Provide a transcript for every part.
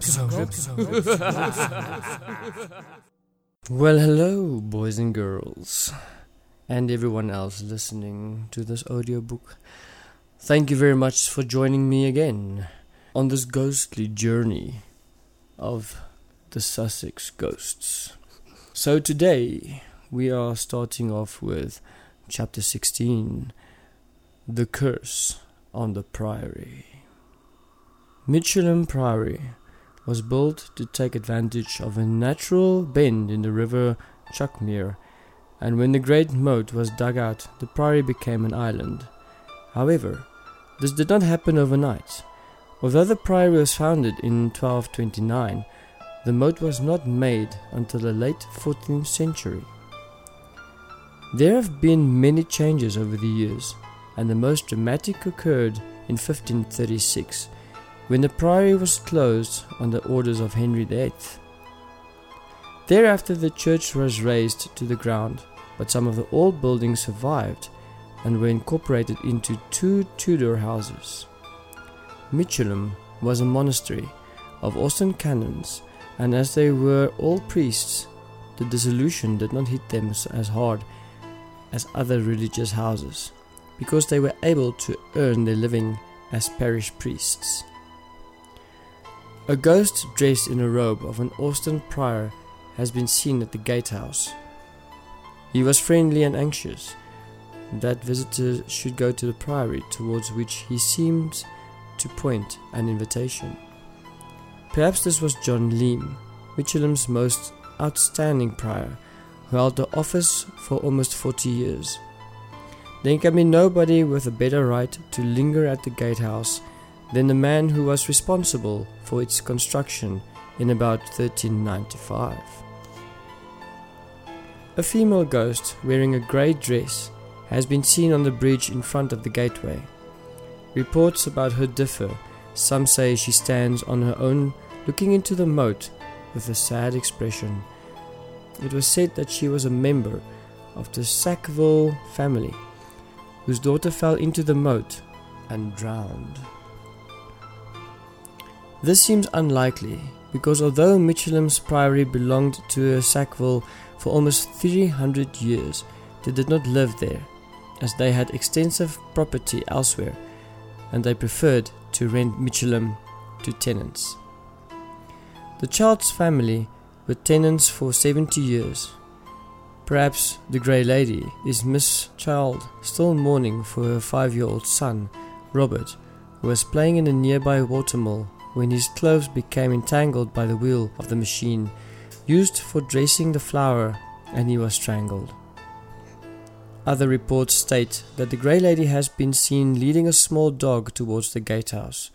Groxo. Well, hello, boys and girls, and everyone else listening to this audiobook. Thank you very much for joining me again on this ghostly journey of the Sussex ghosts. So today we are starting off with Chapter 16, The Curse on the Priory. Michelham Priory was built to take advantage of a natural bend in the river Chuckmere, and when the great moat was dug out, the priory became an island. However, this did not happen overnight. Although the priory was founded in 1229, the moat was not made until the late 14th century. There have been many changes over the years, and the most dramatic occurred in 1536, when the priory was closed on the orders of Henry VIII. Thereafter, the church was razed to the ground, but some of the old buildings survived and were incorporated into two Tudor houses. Michelham was a monastery of Austin canons, and as they were all priests, the dissolution did not hit them as hard as other religious houses, because they were able to earn their living as parish priests. A ghost dressed in a robe of an Austin prior has been seen at the gatehouse. He was friendly and anxious that visitors should go to the priory, towards which he seemed to point an invitation. Perhaps this was John Leem, Michelham's most outstanding prior, who held the office for almost 40 years. There can be nobody with a better right to linger at the gatehouse than the man who was responsible for its construction in about 1395. A female ghost wearing a grey dress has been seen on the bridge in front of the gateway. Reports about her differ. Some say she stands on her own looking into the moat with a sad expression. It was said that she was a member of the Sackville family, whose daughter fell into the moat and drowned. This seems unlikely, because although Michelham's priory belonged to Sackville for almost 300 years, they did not live there, as they had extensive property elsewhere, and they preferred to rent Michelham to tenants. The Child's family were tenants for 70 years. Perhaps the Grey Lady is Miss Child, still mourning for her 5-year-old son, Robert, who was playing in a nearby watermill when his clothes became entangled by the wheel of the machine used for dressing the flour, and he was strangled. Other reports state that the Grey Lady has been seen leading a small dog towards the gatehouse,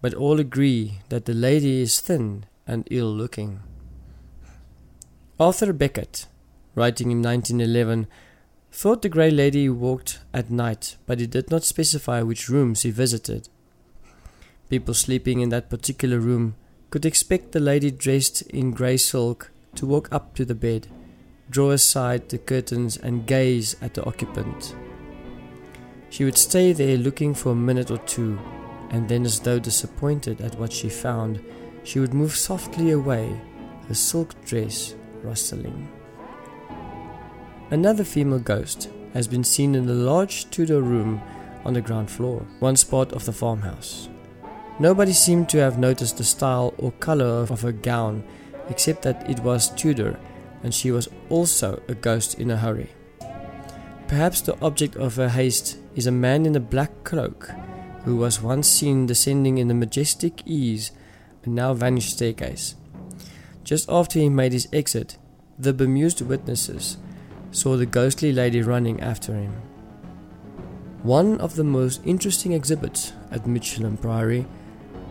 but all agree that the lady is thin and ill-looking. Arthur Beckett, writing in 1911, thought the Grey Lady walked at night, but he did not specify which rooms he visited. People sleeping in that particular room could expect the lady dressed in grey silk to walk up to the bed, draw aside the curtains and gaze at the occupant. She would stay there looking for a minute or two, and then, as though disappointed at what she found, she would move softly away, her silk dress rustling. Another female ghost has been seen in the large Tudor room on the ground floor, once part of the farmhouse. Nobody seemed to have noticed the style or colour of her gown, except that it was Tudor, and she was also a ghost in a hurry. Perhaps the object of her haste is a man in a black cloak, who was once seen descending in the majestic ease and now vanished staircase. Just after he made his exit, the bemused witnesses saw the ghostly lady running after him. One of the most interesting exhibits at Michelham Priory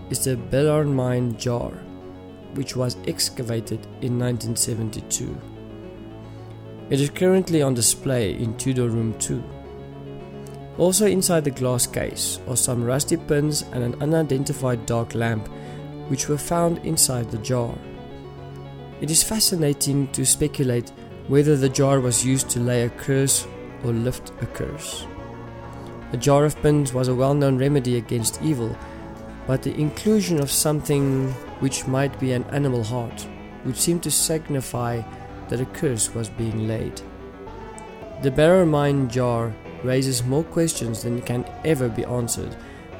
is the Bellarmine jar, which was excavated in 1972. It is currently on display in Tudor Room 2. Also inside the glass case are some rusty pins and an unidentified dark lamp, which were found inside the jar. It is fascinating to speculate whether the jar was used to lay a curse or lift a curse. A jar of pins was a well-known remedy against evil, but the inclusion of something which might be an animal heart, which seemed to signify that a curse was being laid. The Bellarmine jar raises more questions than can ever be answered,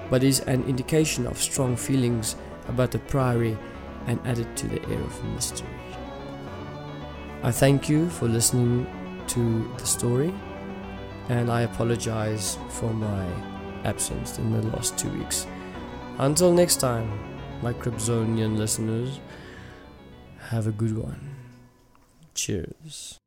but is an indication of strong feelings about the priory and added to the air of mystery. I thank you for listening to the story, and I apologize for my absence in the last 2 weeks. Until next time, my Cribzonian listeners, have a good one. Cheers.